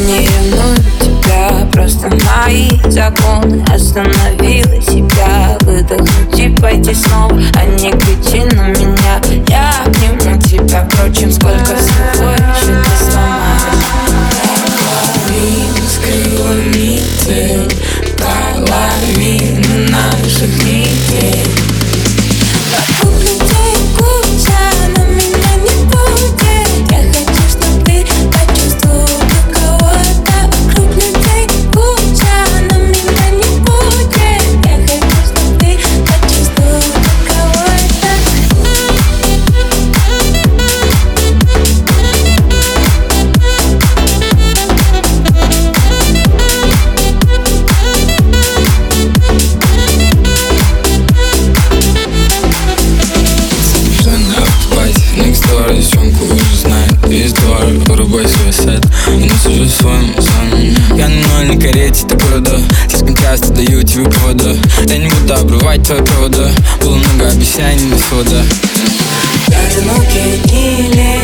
не ревную тебя, просто мои законы. Остановила себя, выдохнуть и пойти снова, а не кричи на меня. Я обниму тебя, впрочем, сколько всего еще не сломаешь. С крылами ты, половина наших нитей. Я не буду обрывать твои провода, было много обещаний, но свода. Одинокие дни.